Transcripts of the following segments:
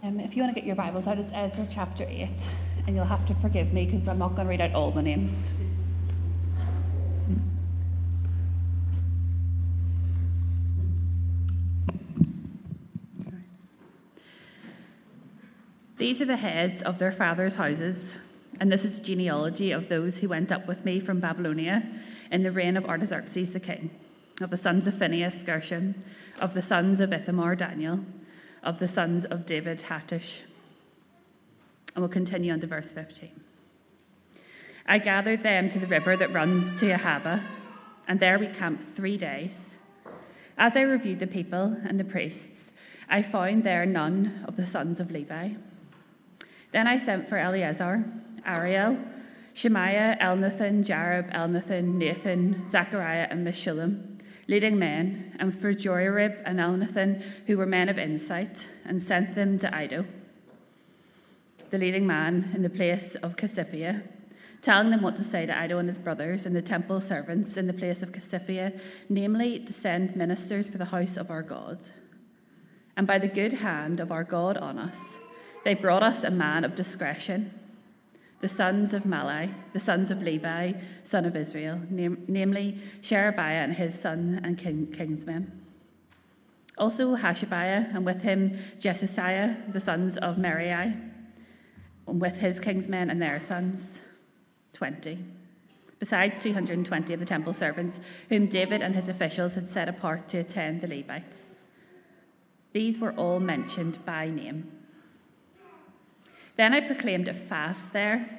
If you want to get your Bibles out, it's Ezra chapter 8, and you'll have to forgive me because I'm not going to read out all the names. These are the heads of their fathers' houses, and this is the genealogy of those who went up with me from Babylonia in the reign of Artaxerxes the king, of the sons of Phineas, Gershom, of the sons of Ithamar, Daniel, of the sons of David, Hattush. And we'll continue on to verse 15. I gathered them to the river that runs to Ahava, and there we camped 3 days. As I reviewed the people and the priests, I found there none of the sons of Levi. Then I sent for Eleazar, Ariel, Shemaiah, Elnathan, Jareb, Elmethan, Nathan, Zechariah, and Mishulam, leading men, and for Joiarib and Elnathan, who were men of insight, and sent them to Iddo, the leading man in the place of Casiphia, telling them what to say to Iddo and his brothers and the temple servants in the place of Casiphia, namely to send ministers for the house of our God. And by the good hand of our God on us, they brought us a man of discretion, the sons of Malai, the sons of Levi, son of Israel, namely Sherebiah and his son and kingsmen. Also Hashabiah, and with him Jesusiah, the sons of Meriah, and with his kingsmen and their sons, 20, besides 220 of the temple servants, whom David and his officials had set apart to attend the Levites. These were all mentioned by name. Then I proclaimed a fast there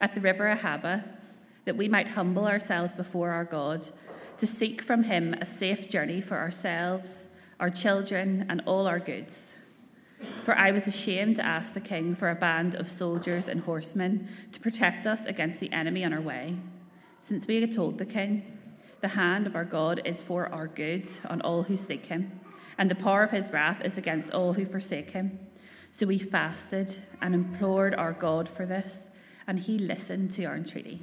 at the river Ahava, that we might humble ourselves before our God, to seek from him a safe journey for ourselves, our children, and all our goods. For I was ashamed to ask the king for a band of soldiers and horsemen to protect us against the enemy on our way, since we had told the king, the hand of our God is for our good on all who seek him, and the power of his wrath is against all who forsake him. So we fasted and implored our God for this, and he listened to our entreaty.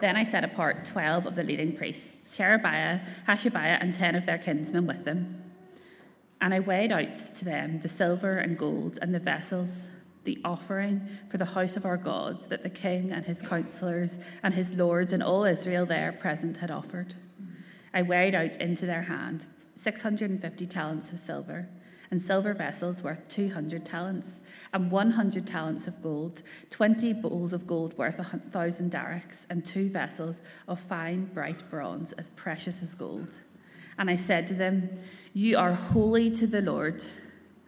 Then I set apart 12 of the leading priests, Sherebiah, Hashabiah, and 10 of their kinsmen with them. And I weighed out to them the silver and gold and the vessels, the offering for the house of our God that the king and his counselors and his lords and all Israel there present had offered. I weighed out into their hand 650 talents of silver, and silver vessels worth 200 talents, and 100 talents of gold, 20 bowls of gold worth 1,000 darics, and 2 vessels of fine bright bronze as precious as gold. And I said to them, you are holy to the Lord,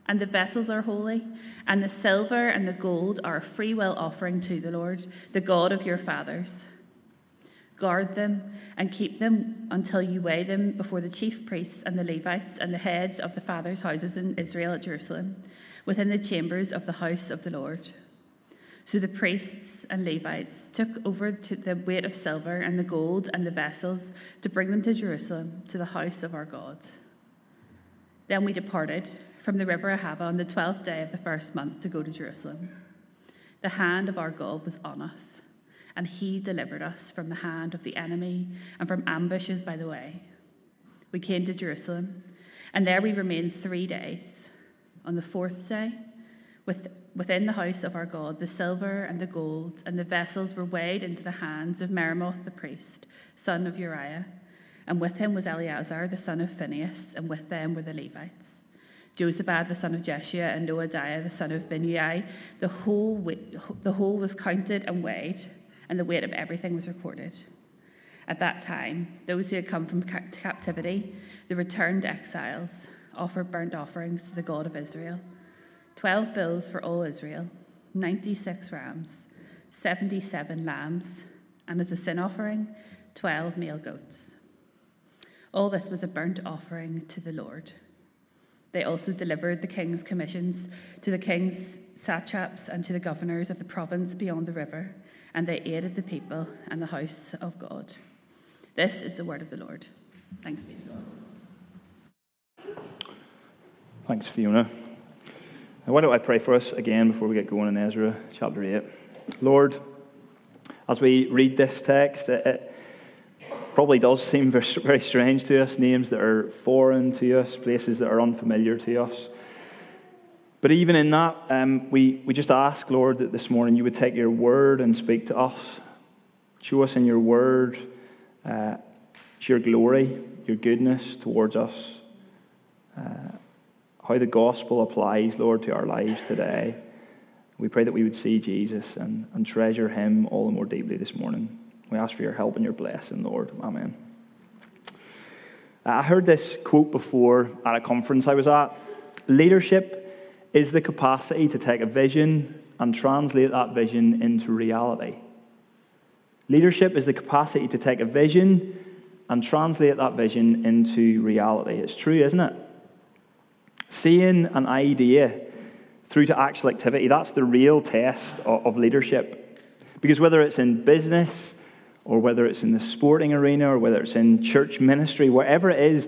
and the vessels are holy, and the silver and the gold are a freewill offering to the Lord, the God of your fathers. Guard them and keep them until you weigh them before the chief priests and the Levites and the heads of the fathers' houses in Israel at Jerusalem, within the chambers of the house of the Lord. So the priests and Levites took over the weight of silver and the gold and the vessels to bring them to Jerusalem, to the house of our God. Then we departed from the river Ahava on the 12th day of the first month to go to Jerusalem. The hand of our God was on us, and he delivered us from the hand of the enemy and from ambushes by the way. We came to Jerusalem, and there we remained 3 days. On the 4th day, within the house of our God, the silver and the gold and the vessels were weighed into the hands of Merimoth the priest, son of Uriah, and with him was Eleazar the son of Phinehas, and with them were the Levites, Josabad the son of Jeshua, and Noadiah the son of Binui. The whole was counted and weighed, and the weight of everything was reported. At that time, those who had come from captivity, the returned exiles, offered burnt offerings to the God of Israel, 12 bulls for all Israel, 96 rams, 77 lambs, and as a sin offering, 12 male goats. All this was a burnt offering to the Lord. They also delivered the king's commissions to the king's satraps and to the governors of the province beyond the river, and they aided the people and the house of God. This is the word of the Lord. Thanks be to God. Thanks, Fiona. Why don't I pray for us again before we get going in Ezra chapter 8. Lord, as we read this text, it probably does seem very strange to us, names that are foreign to us, places that are unfamiliar to us. But even in that, we just ask, Lord, that this morning you would take your word and speak to us. Show us in your word your glory, your goodness towards us. How the gospel applies, Lord, to our lives today. We pray that we would see Jesus and treasure him all the more deeply this morning. We ask for your help and your blessing, Lord. Amen. I heard this quote before at a conference I was at. Leadership is the capacity to take a vision and translate that vision into reality. Leadership is the capacity to take a vision and translate that vision into reality. It's true, isn't it? Seeing an idea through to actual activity, that's the real test of leadership. Because whether it's in business or whether it's in the sporting arena or whether it's in church ministry, wherever it is,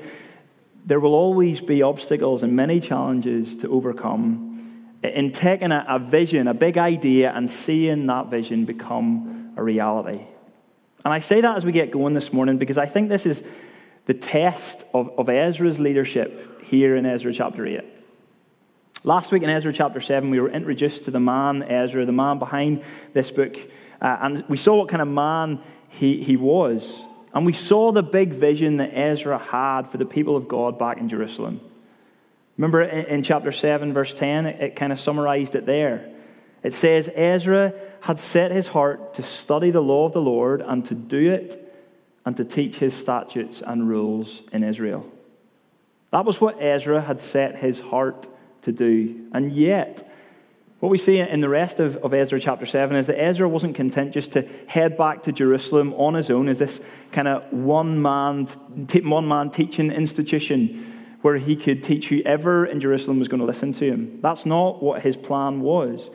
there will always be obstacles and many challenges to overcome in taking a vision, a big idea, and seeing that vision become a reality. And I say that as we get going this morning because I think this is the test of Ezra's leadership here in Ezra chapter 8. Last week in Ezra chapter 7, we were introduced to the man Ezra, the man behind this book, and we saw what kind of man he was. And we saw the big vision that Ezra had for the people of God back in Jerusalem. Remember in chapter 7, verse 10, it kind of summarized it there. It says, Ezra had set his heart to study the law of the Lord and to do it and to teach his statutes and rules in Israel. That was what Ezra had set his heart to do. And yet, what we see in the rest of Ezra chapter 7 is that Ezra wasn't content just to head back to Jerusalem on his own as this kind of one-man teaching institution where he could teach whoever in Jerusalem was going to listen to him. That's not what his plan was.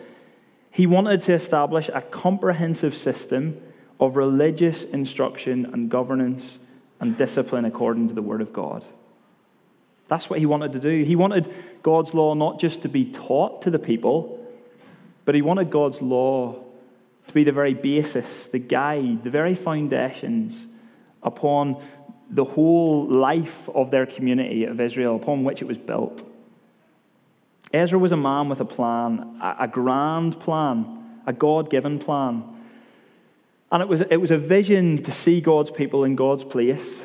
He wanted to establish a comprehensive system of religious instruction and governance and discipline according to the Word of God. That's what he wanted to do. He wanted God's law not just to be taught to the people, but he wanted God's law to be the very basis, the guide, the very foundations upon the whole life of their community of Israel, upon which it was built. Ezra was a man with a plan, a grand plan, a God-given plan. And it was a vision to see God's people in God's place,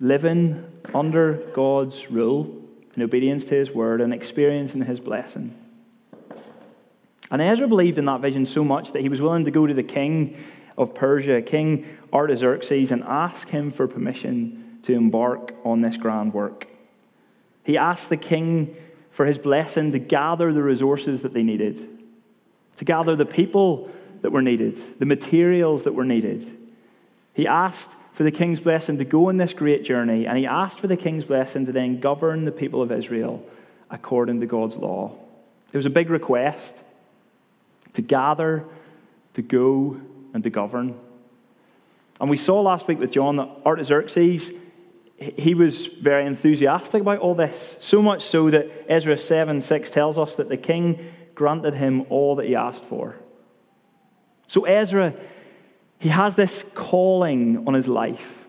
living under God's rule, in obedience to his word, and experiencing his blessing. And Ezra believed in that vision so much that he was willing to go to the king of Persia, King Artaxerxes, and ask him for permission to embark on this grand work. He asked the king for his blessing to gather the resources that they needed, to gather the people that were needed, the materials that were needed. He asked for the king's blessing to go on this great journey, and he asked for the king's blessing to then govern the people of Israel according to God's law. It was a big request. To gather, to go, and to govern. And we saw last week with John that Artaxerxes, he was very enthusiastic about all this. So much so that Ezra 7:6 tells us that the king granted him all that he asked for. So Ezra, he has this calling on his life.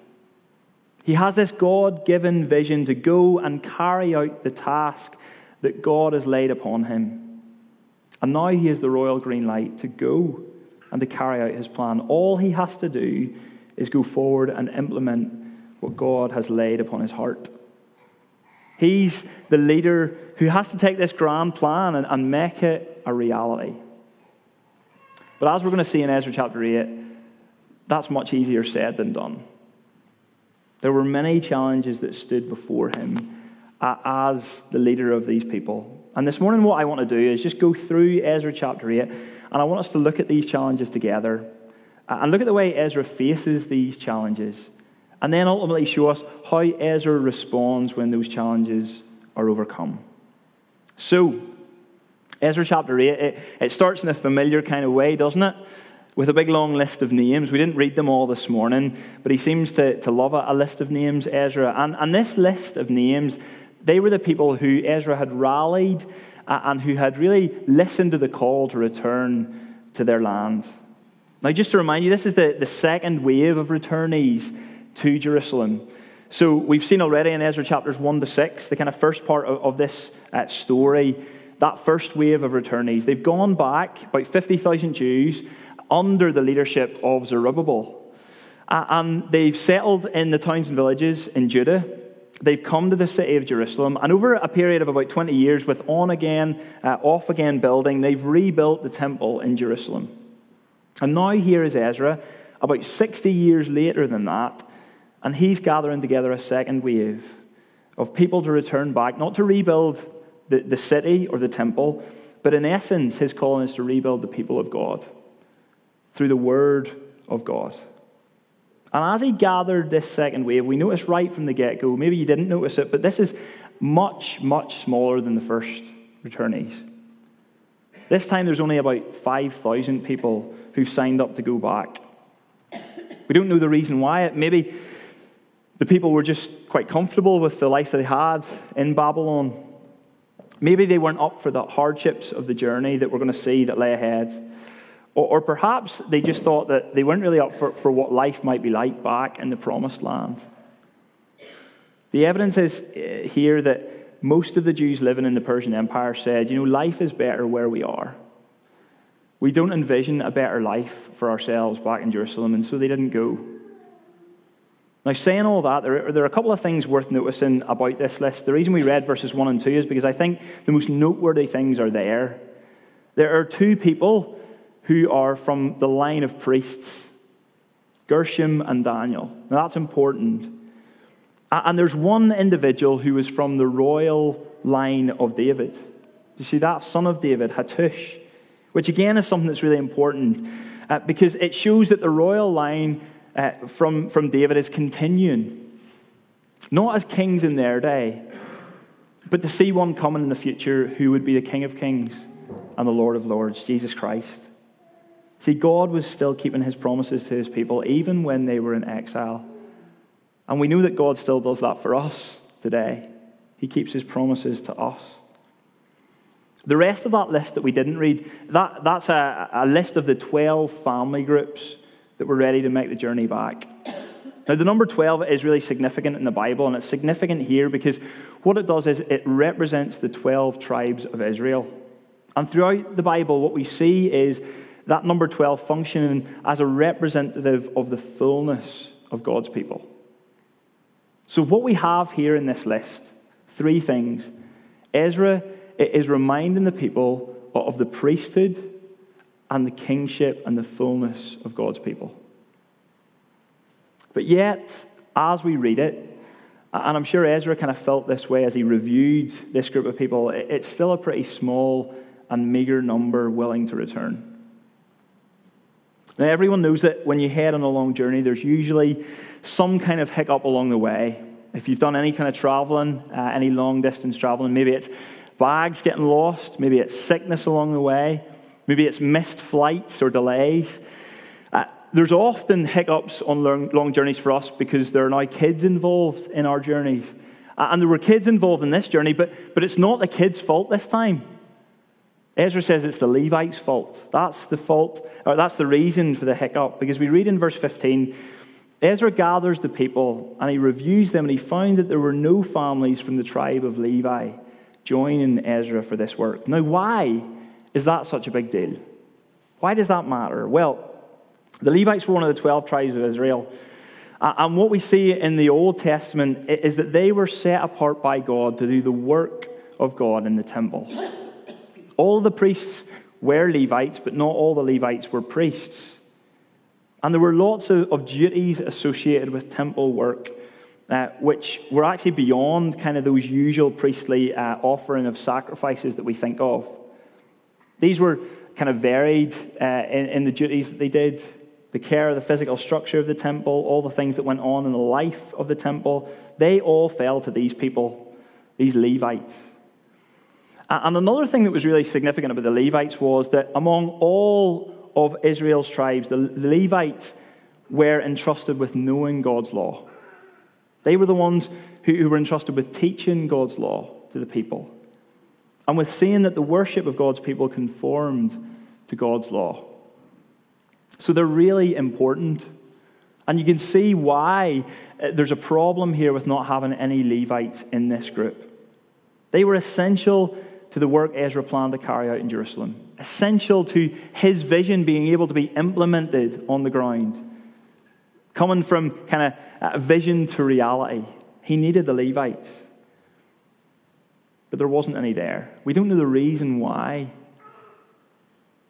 He has this God-given vision to go and carry out the task that God has laid upon him. And now he has the royal green light to go and to carry out his plan. All he has to do is go forward and implement what God has laid upon his heart. He's the leader who has to take this grand plan and make it a reality. But as we're going to see in Ezra chapter 8, that's much easier said than done. There were many challenges that stood before him as the leader of these people. And this morning what I want to do is just go through Ezra chapter 8, and I want us to look at these challenges together and look at the way Ezra faces these challenges and then ultimately show us how Ezra responds when those challenges are overcome. So, Ezra chapter 8, it starts in a familiar kind of way, doesn't it? With a big long list of names. We didn't read them all this morning, but he seems to love a list of names, Ezra. And this list of names, they were the people who Ezra had rallied and who had really listened to the call to return to their land. Now, just to remind you, this is the second wave of returnees to Jerusalem. So we've seen already in Ezra chapters 1 to 6, the kind of first part of this story, that first wave of returnees. They've gone back, about 50,000 Jews, under the leadership of Zerubbabel. And they've settled in the towns and villages in Judah. They've come to the city of Jerusalem. And over a period of about 20 years, with on-again, off-again building, they've rebuilt the temple in Jerusalem. And now here is Ezra, about 60 years later than that, and he's gathering together a second wave of people to return back, not to rebuild the city or the temple, but in essence, his calling is to rebuild the people of God through the word of God. And as he gathered this second wave, we notice right from the get-go, maybe you didn't notice it, but this is much, much smaller than the first returnees. This time there's only about 5,000 people who've signed up to go back. We don't know the reason why. Maybe the people were just quite comfortable with the life that they had in Babylon. Maybe they weren't up for the hardships of the journey that we're going to see that lay ahead. Or perhaps they just thought that they weren't really up for what life might be like back in the promised land. The evidence is here that most of the Jews living in the Persian Empire said, you know, life is better where we are. We don't envision a better life for ourselves back in Jerusalem, and so they didn't go. Now, saying all that, there are a couple of things worth noticing about this list. The reason we read verses 1 and 2 is because I think the most noteworthy things are there. There are two people who are from the line of priests, Gershom and Daniel. Now, that's important. And there's one individual who is from the royal line of David. You see that? Son of David, Hattush. Which again is something that's really important because it shows that the royal line from David is continuing. Not as kings in their day, but to see one coming in the future who would be the King of Kings and the Lord of Lords, Jesus Christ. See, God was still keeping his promises to his people even when they were in exile. And we know that God still does that for us today. He keeps his promises to us. The rest of that list that we didn't read, that's a list of the 12 family groups that were ready to make the journey back. Now, the number 12 is really significant in the Bible, and it's significant here because what it does is it represents the 12 tribes of Israel. And throughout the Bible, what we see is that number 12 functioning as a representative of the fullness of God's people. So what we have here in this list, three things. Ezra is reminding the people of the priesthood and the kingship and the fullness of God's people. But yet, as we read it, and I'm sure Ezra kind of felt this way as he reviewed this group of people, it's still a pretty small and meager number willing to return. Now, everyone knows that when you head on a long journey, there's usually some kind of hiccup along the way. If you've done any kind of traveling, any long-distance traveling, maybe it's bags getting lost, maybe it's sickness along the way, maybe it's missed flights or delays. There's often hiccups on long journeys for us because there are now kids involved in our journeys. And there were kids involved in this journey, but it's not the kids' fault this time. Ezra says it's the Levites' fault. That's the fault, or that's the reason for the hiccup, because we read in verse 15, Ezra gathers the people and he reviews them and he found that there were no families from the tribe of Levi joining Ezra for this work. Now, why is that such a big deal? Why does that matter? Well, the Levites were one of the 12 tribes of Israel. And what we see in the Old Testament is that they were set apart by God to do the work of God in the temple. All the priests were Levites, but not all the Levites were priests. And there were lots of duties associated with temple work which were actually beyond kind of those usual priestly offering of sacrifices that we think of. These were kind of varied in the duties that they did, the care of the physical structure of the temple, all the things that went on in the life of the temple. They all fell to these people, these Levites. And another thing that was really significant about the Levites was that among all of Israel's tribes, the Levites were entrusted with knowing God's law. They were the ones who were entrusted with teaching God's law to the people and with seeing that the worship of God's people conformed to God's law. So they're really important. And you can see why there's a problem here with not having any Levites in this group. They were essential to the work Ezra planned to carry out in Jerusalem, essential to his vision being able to be implemented on the ground. Coming from kind of vision to reality, he needed the Levites. But there wasn't any there. We don't know the reason why,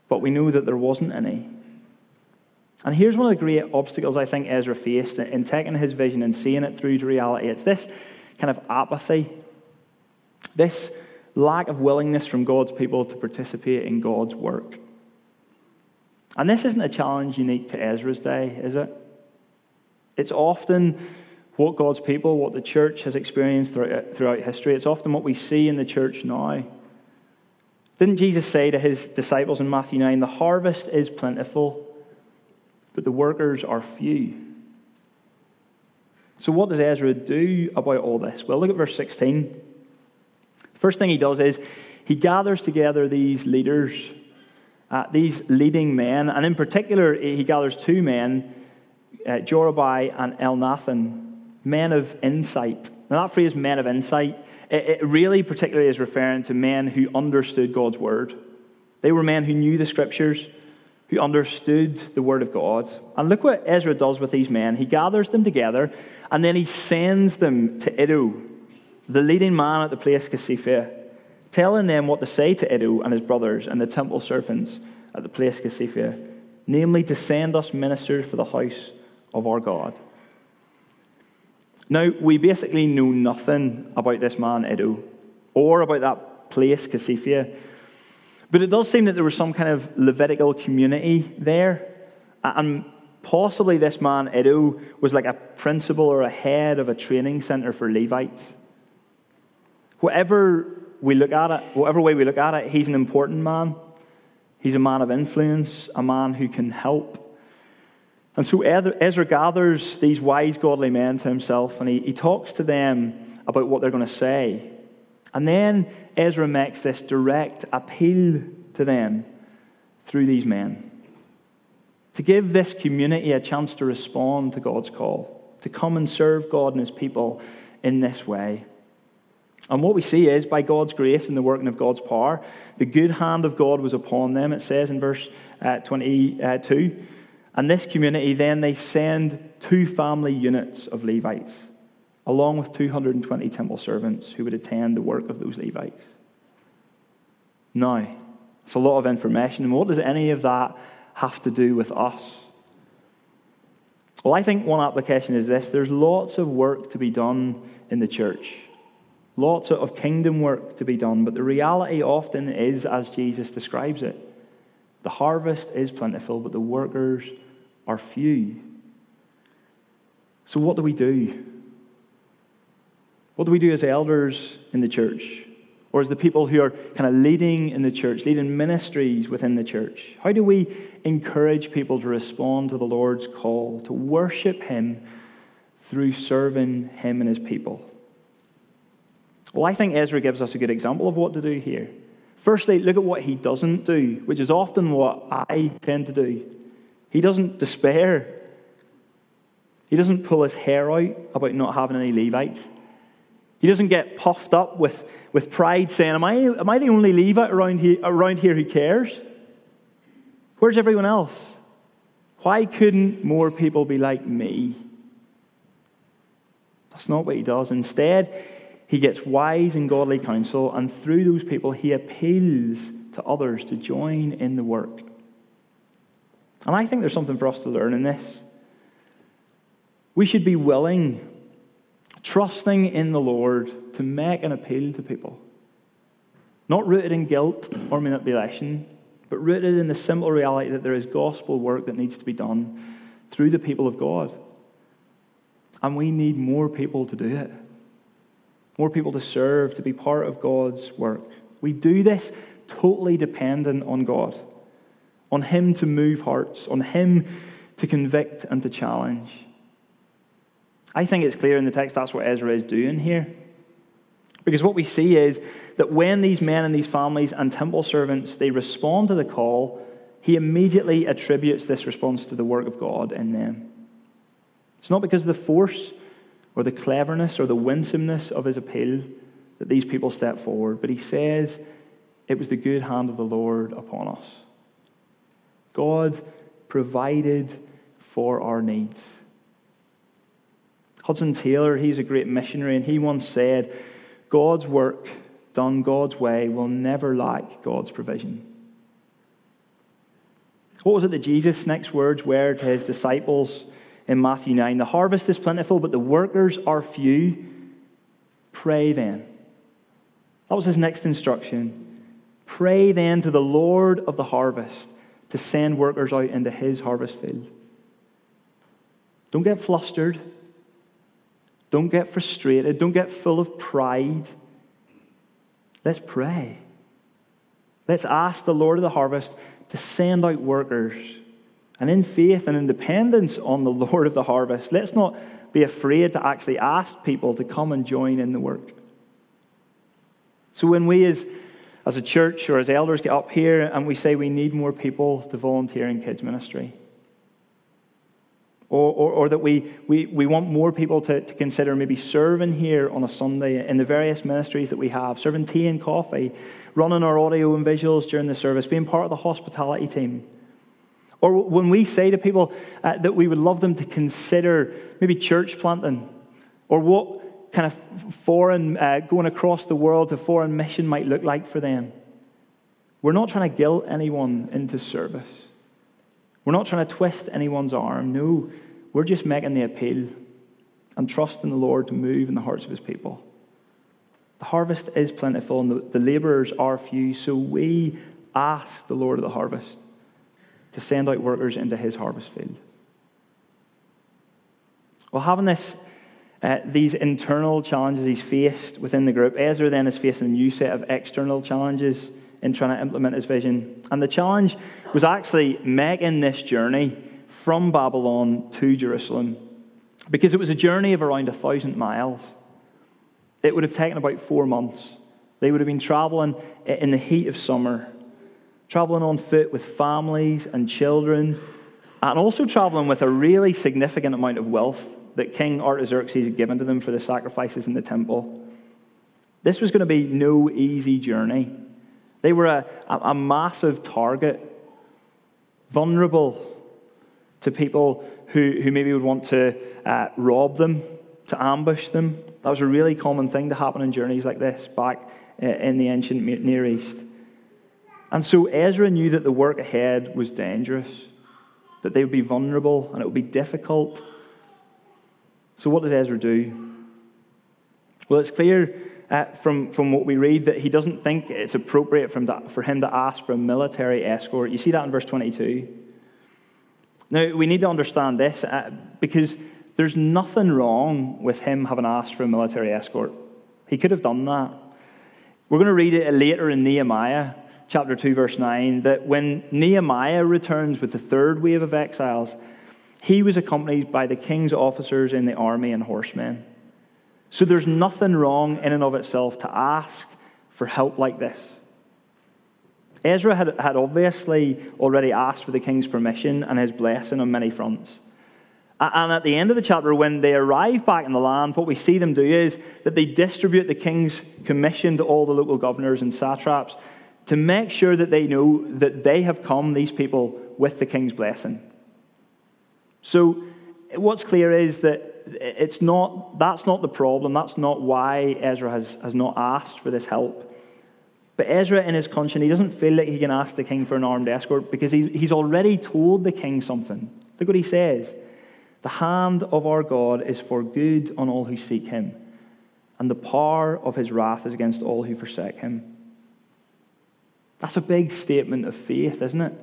but we know that there wasn't any. And here's one of the great obstacles I think Ezra faced in taking his vision and seeing it through to reality. It's this kind of apathy, this lack of willingness from God's people to participate in God's work. And this isn't a challenge unique to Ezra's day, is it? It's often what God's people, what the church has experienced throughout history. It's often what we see in the church now. Didn't Jesus say to his disciples in Matthew 9, "The harvest is plentiful, but the workers are few"? So what does Ezra do about all this? Well, look at verse 16. The first thing he does is he gathers together these leaders, these leading men, and in particular, he gathers two men, Joiarib and Elnathan, men of insight. Now that phrase, men of insight, it really particularly is referring to men who understood God's word. They were men who knew the scriptures, who understood the word of God. And look what Ezra does with these men. He gathers them together, and then he sends them to Iddo, the leading man at the place Casiphia, telling them what to say to Iddo and his brothers and the temple servants at the place Casiphia, namely to send us ministers for the house of our God. Now, we basically know nothing about this man Iddo or about that place Casiphia, but it does seem that there was some kind of Levitical community there, and possibly this man Iddo was like a principal or a head of a training center for Levites. Whatever way we look at it, he's an important man. He's a man of influence, a man who can help. And so Ezra gathers these wise, godly men to himself, and he talks to them about what they're going to say. And then Ezra makes this direct appeal to them through these men to give this community a chance to respond to God's call, to come and serve God and his people in this way. And what we see is, by God's grace and the working of God's power, the good hand of God was upon them, it says in verse 22. And this community, then they send two family units of Levites, along with 220 temple servants who would attend the work of those Levites. Now, it's a lot of information, and what does any of that have to do with us? Well, I think one application is this. There's lots of work to be done in the church. Lots of kingdom work to be done, but the reality often is, as Jesus describes it, the harvest is plentiful, but the workers are few. So what do we do? What do we do as elders in the church, or as the people who are kind of leading in the church, leading ministries within the church? How do we encourage people to respond to the Lord's call, to worship him through serving him and his people? Well, I think Ezra gives us a good example of what to do here. Firstly, look at what he doesn't do, which is often what I tend to do. He doesn't despair. He doesn't pull his hair out about not having any Levites. He doesn't get puffed up with pride saying, am I the only Levite around here who cares? Where's everyone else? Why couldn't more people be like me? That's not what he does. Instead, he gets wise and godly counsel, and through those people, he appeals to others to join in the work. And I think there's something for us to learn in this. We should be willing, trusting in the Lord to make an appeal to people. Not rooted in guilt or manipulation, but rooted in the simple reality that there is gospel work that needs to be done through the people of God. And we need more people to do it. More people to serve, to be part of God's work. We do this totally dependent on God, on him to move hearts, on him to convict and to challenge. I think it's clear in the text that's what Ezra is doing here. Because what we see is that when these men and these families and temple servants, they respond to the call, he immediately attributes this response to the work of God in them. It's not because of the force or the cleverness or the winsomeness of his appeal that these people step forward, but he says It was the good hand of the Lord upon us. God provided for our needs. Hudson Taylor, he's a great missionary, and he once said, God's work done God's way will never lack God's provision. What was it that Jesus' next words were to his disciples in Matthew 9? The harvest is plentiful, but the workers are few. Pray then. That was his next instruction. Pray then to the Lord of the harvest to send workers out into his harvest field. Don't get flustered. Don't get frustrated. Don't get full of pride. Let's pray. Let's ask the Lord of the harvest to send out workers. And in faith and in dependence on the Lord of the harvest, let's not be afraid to actually ask people to come and join in the work. So when we as a church or as elders get up here and we say we need more people to volunteer in kids ministry, or that we want more people to consider maybe serving here on a Sunday in the various ministries that we have, serving tea and coffee, running our audio and visuals during the service, being part of the hospitality team. Or when we say to people that we would love them to consider maybe church planting, or what kind of foreign, going across the world to foreign mission might look like for them. We're not trying to guilt anyone into service. We're not trying to twist anyone's arm. No, we're just making the appeal and trusting the Lord to move in the hearts of his people. The harvest is plentiful and the laborers are few, so we ask the Lord of the harvest to send out workers into his harvest field. Well, having these internal challenges he's faced within the group, Ezra then is facing a new set of external challenges in trying to implement his vision. And the challenge was actually making this journey from Babylon to Jerusalem, because it was a journey of around 1,000 miles. It would have taken about 4 months. They would have been traveling in the heat of summer, traveling on foot with families and children, and also traveling with a really significant amount of wealth that King Artaxerxes had given to them for the sacrifices in the temple. This was going to be no easy journey. They were a massive target, vulnerable to people who maybe would want to rob them, to ambush them. That was a really common thing to happen in journeys like this back in the ancient Near East. And so Ezra knew that the work ahead was dangerous, that they would be vulnerable and it would be difficult. So what does Ezra do? Well, it's clear from what we read that he doesn't think it's appropriate for him to ask for a military escort. You see that in verse 22. Now, we need to understand this because there's nothing wrong with him having asked for a military escort. He could have done that. We're going to read it later in Nehemiah, chapter 2, verse 9, that when Nehemiah returns with the third wave of exiles, he was accompanied by the king's officers in the army and horsemen. So there's nothing wrong in and of itself to ask for help like this. Ezra had obviously already asked for the king's permission and his blessing on many fronts. And at the end of the chapter, when they arrive back in the land, what we see them do is that they distribute the king's commission to all the local governors and satraps to make sure that they know that they have come, these people, with the king's blessing. So what's clear is that that's not the problem. That's not why Ezra has not asked for this help. But Ezra, in his conscience, he doesn't feel like he can ask the king for an armed escort because he's already told the king something. Look what he says. The hand of our God is for good on all who seek him, and the power of his wrath is against all who forsake him. That's a big statement of faith, isn't it?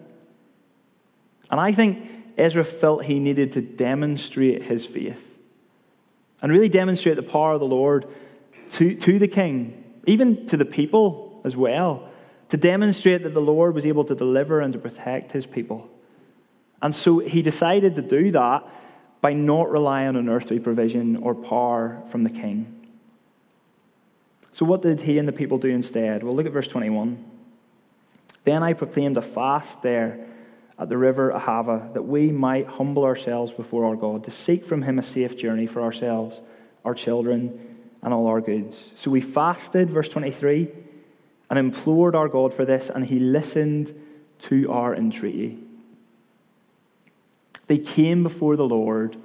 And I think Ezra felt he needed to demonstrate his faith and really demonstrate the power of the Lord to the king, even to the people as well, to demonstrate that the Lord was able to deliver and to protect his people. And so he decided to do that by not relying on earthly provision or power from the king. So what did he and the people do instead? Well, look at verse 21. Then I proclaimed a fast there at the river Ahava, that we might humble ourselves before our God, to seek from him a safe journey for ourselves, our children, and all our goods. So we fasted, verse 23, and implored our God for this, and he listened to our entreaty. They came before the Lord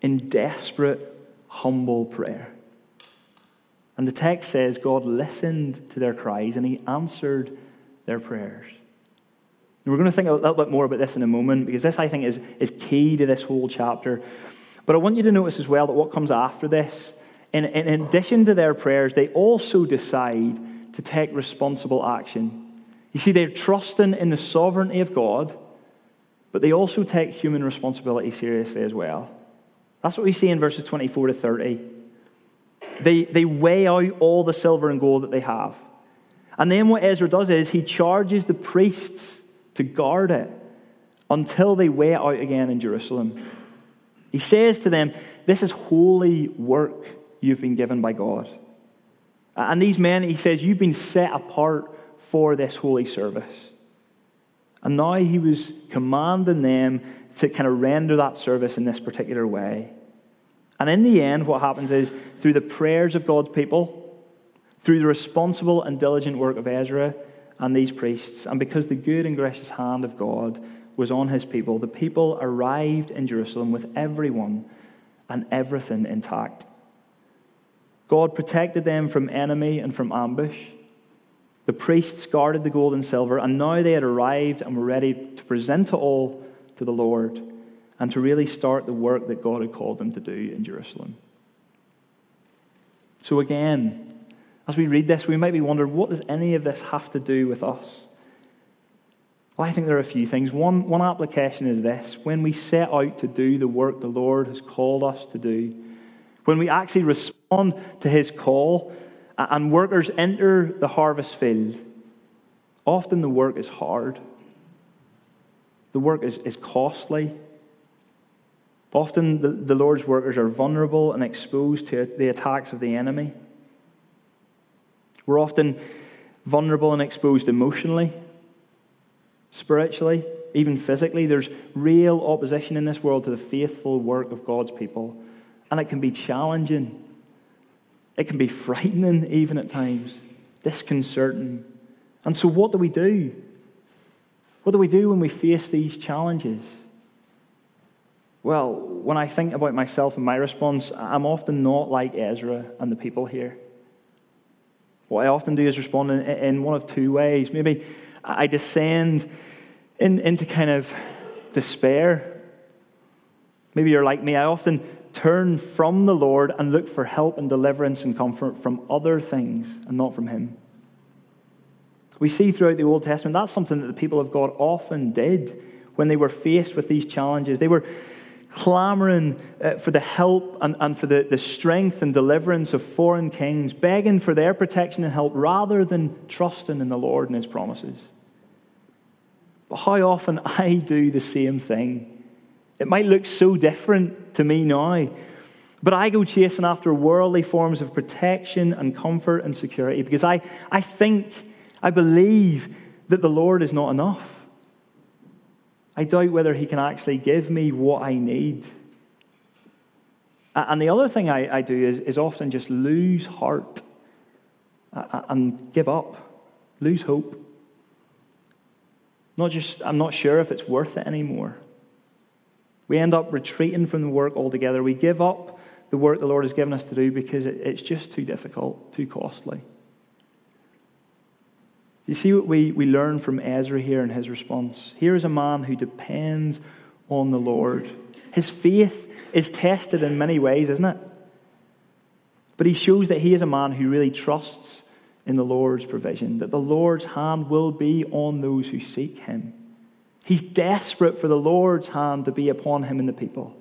in desperate, humble prayer. And the text says God listened to their cries and he answered their prayers. And we're going to think a little bit more about this in a moment, because this, I think, is key to this whole chapter. But I want you to notice as well that what comes after this, in addition to their prayers, they also decide to take responsible action. You see, they're trusting in the sovereignty of God, but they also take human responsibility seriously as well. That's what we see in verses 24 to 30. They weigh out all the silver and gold that they have. And then what Ezra does is he charges the priests to guard it until they weigh it out again in Jerusalem. He says to them, this is holy work you've been given by God. And these men, he says, you've been set apart for this holy service. And now he was commanding them to kind of render that service in this particular way. And in the end, what happens is, through the prayers of God's people, through the responsible and diligent work of Ezra and these priests, and because the good and gracious hand of God was on his people, the people arrived in Jerusalem with everyone and everything intact. God protected them from enemy and from ambush. The priests guarded the gold and silver, and now they had arrived and were ready to present it all to the Lord and to really start the work that God had called them to do in Jerusalem. So again, as we read this, we might be wondering, what does any of this have to do with us? Well, I think there are a few things. One application is this: when we set out to do the work the Lord has called us to do, when we actually respond to his call and workers enter the harvest field, often the work is hard. The work is costly. Often the Lord's workers are vulnerable and exposed to the attacks of the enemy. We're often vulnerable and exposed emotionally, spiritually, even physically. There's real opposition in this world to the faithful work of God's people. And it can be challenging. It can be frightening even at times, disconcerting. And so what do we do? What do we do when we face these challenges? Well, when I think about myself and my response, I'm often not like Ezra and the people here. What I often do is respond in one of two ways. Maybe I descend into kind of despair. Maybe you're like me. I often turn from the Lord and look for help and deliverance and comfort from other things and not from him. We see throughout the Old Testament that's something that the people of God often did when they were faced with these challenges. They were clamoring for the help and for the strength and deliverance of foreign kings, begging for their protection and help rather than trusting in the Lord and his promises. But how often I do the same thing. It might look so different to me now, but I go chasing after worldly forms of protection and comfort and security because I think, I believe that the Lord is not enough. I doubt whether he can actually give me what I need. And the other thing I do is often just lose heart and give up, lose hope. I'm not sure if it's worth it anymore. We end up retreating from the work altogether. We give up the work the Lord has given us to do because it's just too difficult, too costly. You see what we learn from Ezra here in his response. Here is a man who depends on the Lord. His faith is tested in many ways, isn't it? But he shows that he is a man who really trusts in the Lord's provision, that the Lord's hand will be on those who seek him. He's desperate for the Lord's hand to be upon him and the people.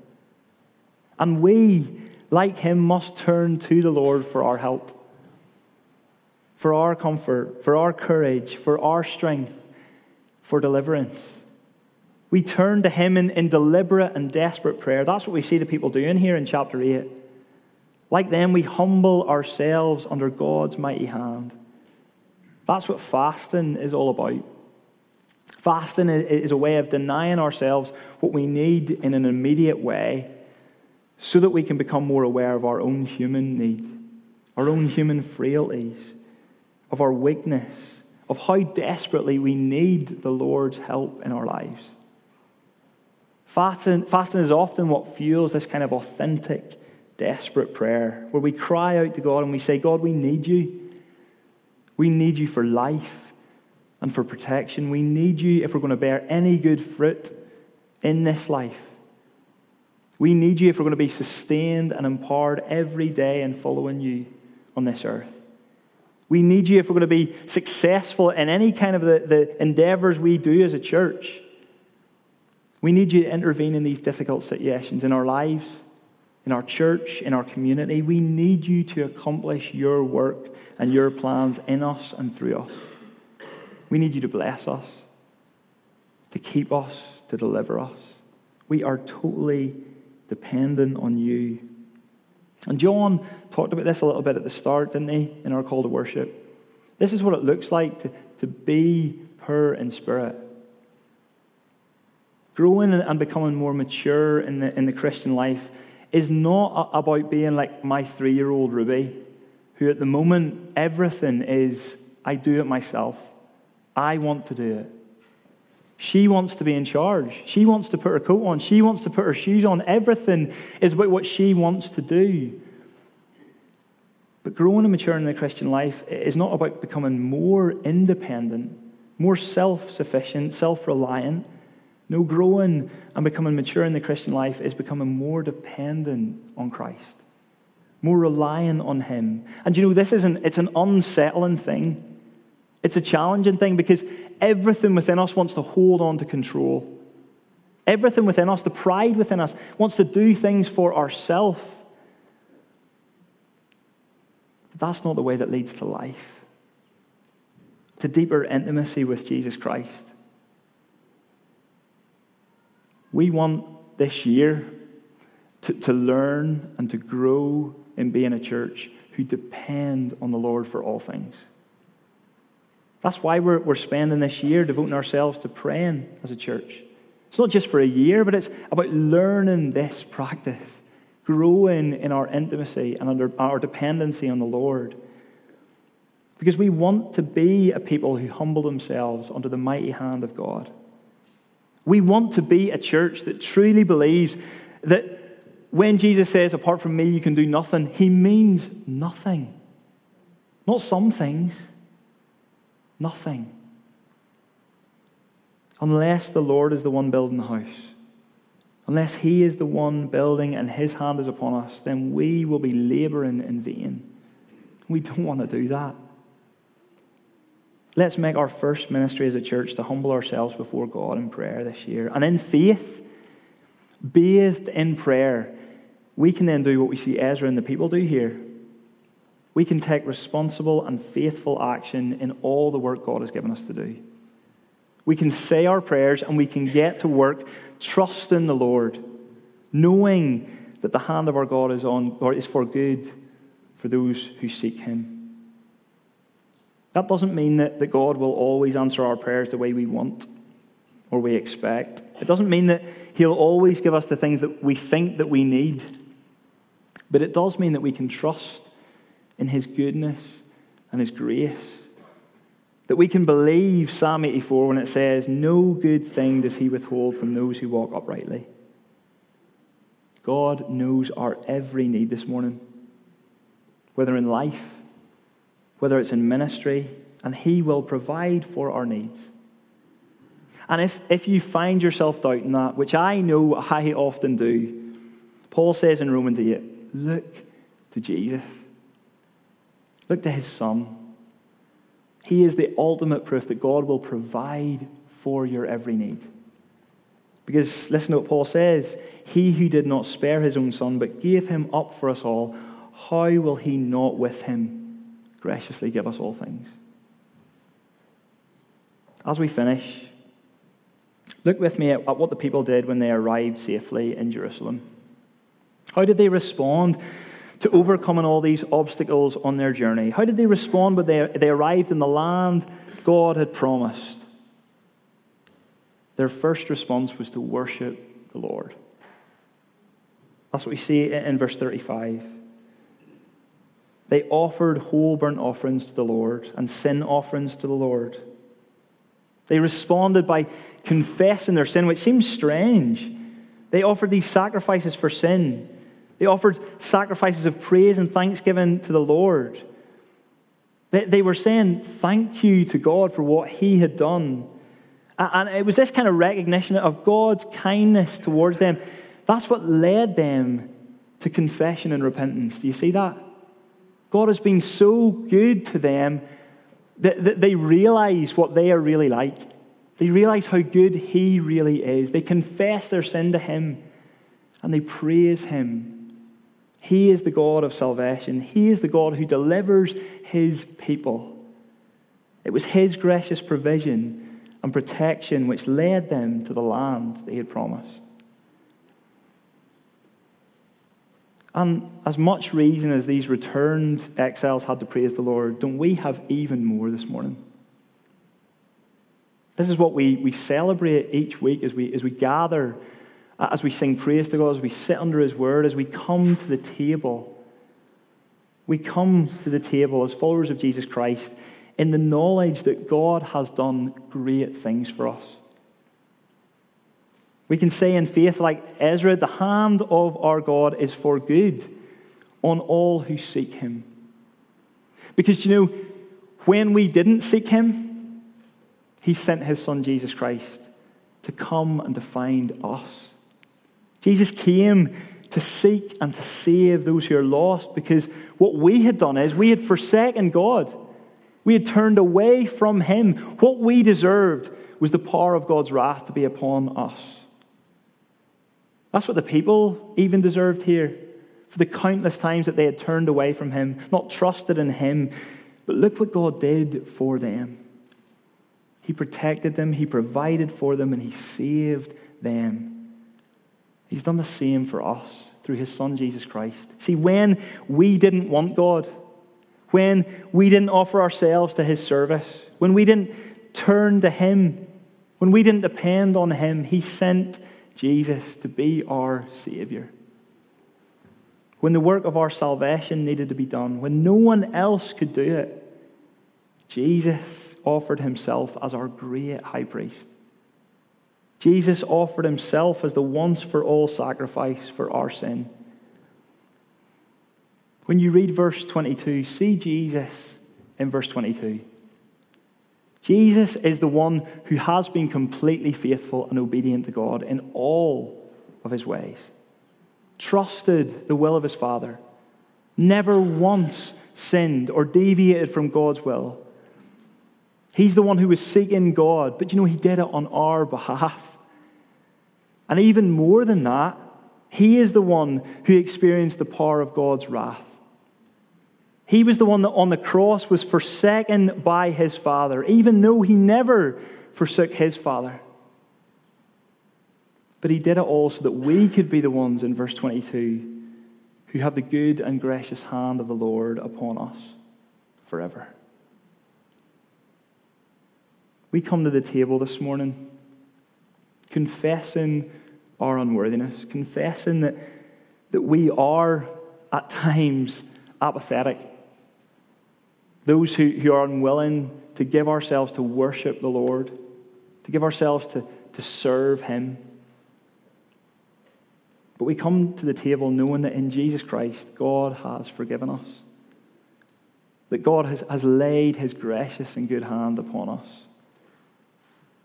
And we, like him, must turn to the Lord for our help, for our comfort, for our courage, for our strength, for deliverance. We turn to him in deliberate and desperate prayer. That's what we see the people doing here in chapter 8. Like them, we humble ourselves under God's mighty hand. That's what fasting is all about. Fasting is a way of denying ourselves what we need in an immediate way so that we can become more aware of our own human need, our own human frailties, of our weakness, of how desperately we need the Lord's help in our lives. Fasting is often what fuels this kind of authentic, desperate prayer, where we cry out to God and we say, God, we need you. We need you for life and for protection. We need you if we're going to bear any good fruit in this life. We need you if we're going to be sustained and empowered every day in following you on this earth. We need you if we're going to be successful in any kind of the endeavors we do as a church. We need you to intervene in these difficult situations in our lives, in our church, in our community. We need you to accomplish your work and your plans in us and through us. We need you to bless us, to keep us, to deliver us. We are totally dependent on you. And John talked about this a little bit at the start, didn't he, in our call to worship? This is what it looks like to be poor in spirit. Growing and becoming more mature in the Christian life is not about being like my 3-year-old Ruby, who at the moment, everything is, I do it myself. I want to do it. She wants to be in charge. She wants to put her coat on. She wants to put her shoes on. Everything is about what she wants to do. But growing and maturing in the Christian life is not about becoming more independent, more self-sufficient, self-reliant. No, growing and becoming mature in the Christian life is becoming more dependent on Christ, more reliant on him. And you know, it's an unsettling thing. It's a challenging thing because everything within us wants to hold on to control. Everything within us, the pride within us, wants to do things for ourselves. But that's not the way that leads to life, to deeper intimacy with Jesus Christ. We want this year to learn and to grow in being a church who depend on the Lord for all things. That's why we're spending this year devoting ourselves to praying as a church. It's not just for a year, but it's about learning this practice, growing in our intimacy and our dependency on the Lord. Because we want to be a people who humble themselves under the mighty hand of God. We want to be a church that truly believes that when Jesus says, apart from me, you can do nothing, he means nothing. Not some things. Nothing. Unless the Lord is the one building the house, unless he is the one building and his hand is upon us, then we will be laboring in vain. We don't want to do that. Let's make our first ministry as a church to humble ourselves before God in prayer this year. And in faith, bathed in prayer, we can then do what we see Ezra and the people do here. We can take responsible and faithful action in all the work God has given us to do. We can say our prayers and we can get to work trusting the Lord, knowing that the hand of our God is for good for those who seek him. That doesn't mean that God will always answer our prayers the way we want or we expect. It doesn't mean that he'll always give us the things that we think that we need. But it does mean that we can trust in his goodness and his grace. That we can believe Psalm 84 when it says, no good thing does he withhold from those who walk uprightly. God knows our every need this morning, whether in life, whether it's in ministry, and he will provide for our needs. And if you find yourself doubting that, which I know I often do, Paul says in Romans 8, look to Jesus. Look to his Son. He is the ultimate proof that God will provide for your every need. Because listen to what Paul says, he who did not spare his own Son, but gave him up for us all, how will he not with him graciously give us all things? As we finish, look with me at what the people did when they arrived safely in Jerusalem. How did they respond to overcoming all these obstacles on their journey? How did they respond when they arrived in the land God had promised? Their first response was to worship the Lord. That's what we see in verse 35. They offered whole burnt offerings to the Lord and sin offerings to the Lord. They responded by confessing their sin, which seems strange. They offered these sacrifices for sin. They offered sacrifices of praise and thanksgiving to the Lord. They were saying thank you to God for what he had done. And it was this kind of recognition of God's kindness towards them. That's what led them to confession and repentance. Do you see that? God has been so good to them that they realize what they are really like. They realize how good he really is. They confess their sin to him and they praise him. He is the God of salvation. He is the God who delivers his people. It was his gracious provision and protection which led them to the land they had promised. And as much reason as these returned exiles had to praise the Lord, don't we have even more this morning? This is what we celebrate each week as we gather, as we sing praise to God, as we sit under his word, as we come to the table. We come to the table as followers of Jesus Christ in the knowledge that God has done great things for us. We can say in faith, like Ezra, the hand of our God is for good on all who seek him. Because, you know, when we didn't seek him, he sent his son Jesus Christ to come and to find us. Jesus came to seek and to save those who are lost, because what we had done is we had forsaken God. We had turned away from him. What we deserved was the power of God's wrath to be upon us. That's what the people even deserved here, for the countless times that they had turned away from him, not trusted in him. But look what God did for them. He protected them, he provided for them, and he saved them. He's done the same for us through his son, Jesus Christ. See, when we didn't want God, when we didn't offer ourselves to his service, when we didn't turn to him, when we didn't depend on him, he sent Jesus to be our Savior. When the work of our salvation needed to be done, when no one else could do it, Jesus offered himself as our great high priest. Jesus offered himself as the once-for-all sacrifice for our sin. When you read verse 22, see Jesus in verse 22. Jesus is the one who has been completely faithful and obedient to God in all of his ways, trusted the will of his Father, never once sinned or deviated from God's will. He's the one who was seeking God, but you know, he did it on our behalf. And even more than that, he is the one who experienced the power of God's wrath. He was the one that on the cross was forsaken by his Father, even though he never forsook his Father. But he did it all so that we could be the ones in verse 22 who have the good and gracious hand of the Lord upon us forever. We come to the table this morning confessing our unworthiness, confessing that we are at times apathetic, those who are unwilling to give ourselves to worship the Lord, to give ourselves to serve him. But we come to the table knowing that in Jesus Christ, God has forgiven us, that God has laid his gracious and good hand upon us.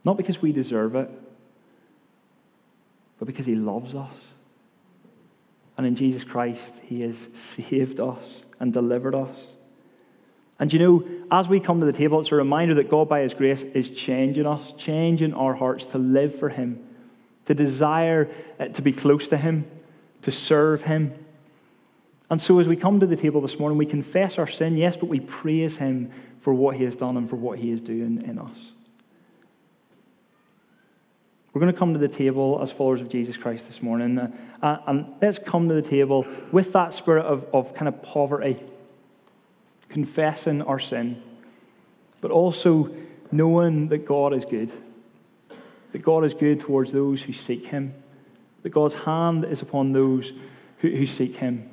Not because we deserve it, but because he loves us. And in Jesus Christ, he has saved us and delivered us. And you know, as we come to the table, it's a reminder that God, by his grace, is changing us, changing our hearts to live for him, to desire to be close to him, to serve him. And so as we come to the table this morning, we confess our sin, yes, but we praise him for what he has done and for what he is doing in us. We're going to come to the table as followers of Jesus Christ this morning. And let's come to the table with that spirit of kind of poverty, confessing our sin, but also knowing that God is good, that God is good towards those who seek him, that God's hand is upon those who seek him.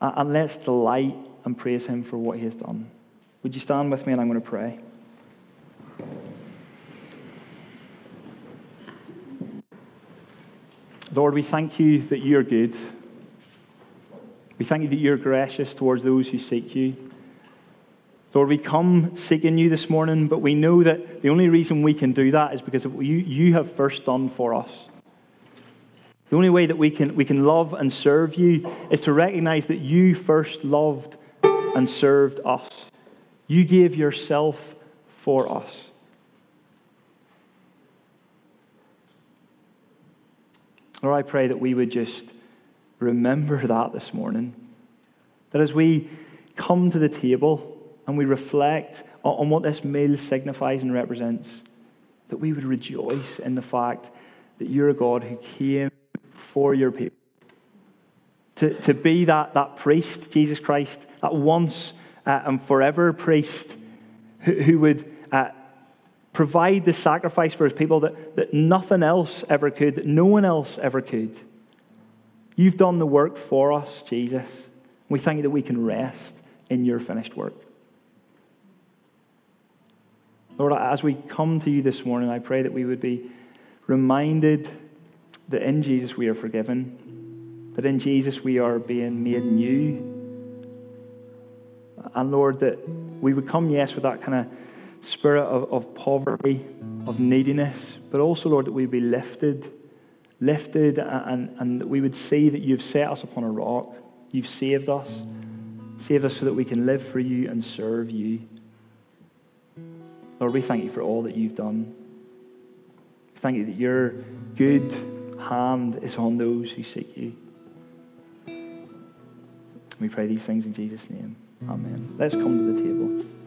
And let's delight and praise him for what he has done. Would you stand with me, and I'm going to pray. Lord, we thank you that you're good. We thank you that you're gracious towards those who seek you. Lord, we come seeking you this morning, but we know that the only reason we can do that is because of what you have first done for us. The only way that we can love and serve you is to recognize that you first loved and served us. You gave yourself for us. Lord, I pray that we would just remember that this morning. That as we come to the table and we reflect on what this meal signifies and represents, that we would rejoice in the fact that you're a God who came for your people. To be that priest, Jesus Christ, that once and forever priest who would provide the sacrifice for his people that nothing else ever could, that no one else ever could. You've done the work for us, Jesus. We thank you that we can rest in your finished work. Lord, as we come to you this morning, I pray that we would be reminded that in Jesus we are forgiven, that in Jesus we are being made new. And Lord, that we would come, yes, with that kind of spirit of poverty, of neediness, but also, Lord, that we be lifted, and that we would see that you've set us upon a rock. You've saved us so that we can live for you and serve you. Lord, we thank you for all that you've done. Thank you that your good hand is on those who seek you. We pray these things in Jesus' name. Amen. Let's come to the table.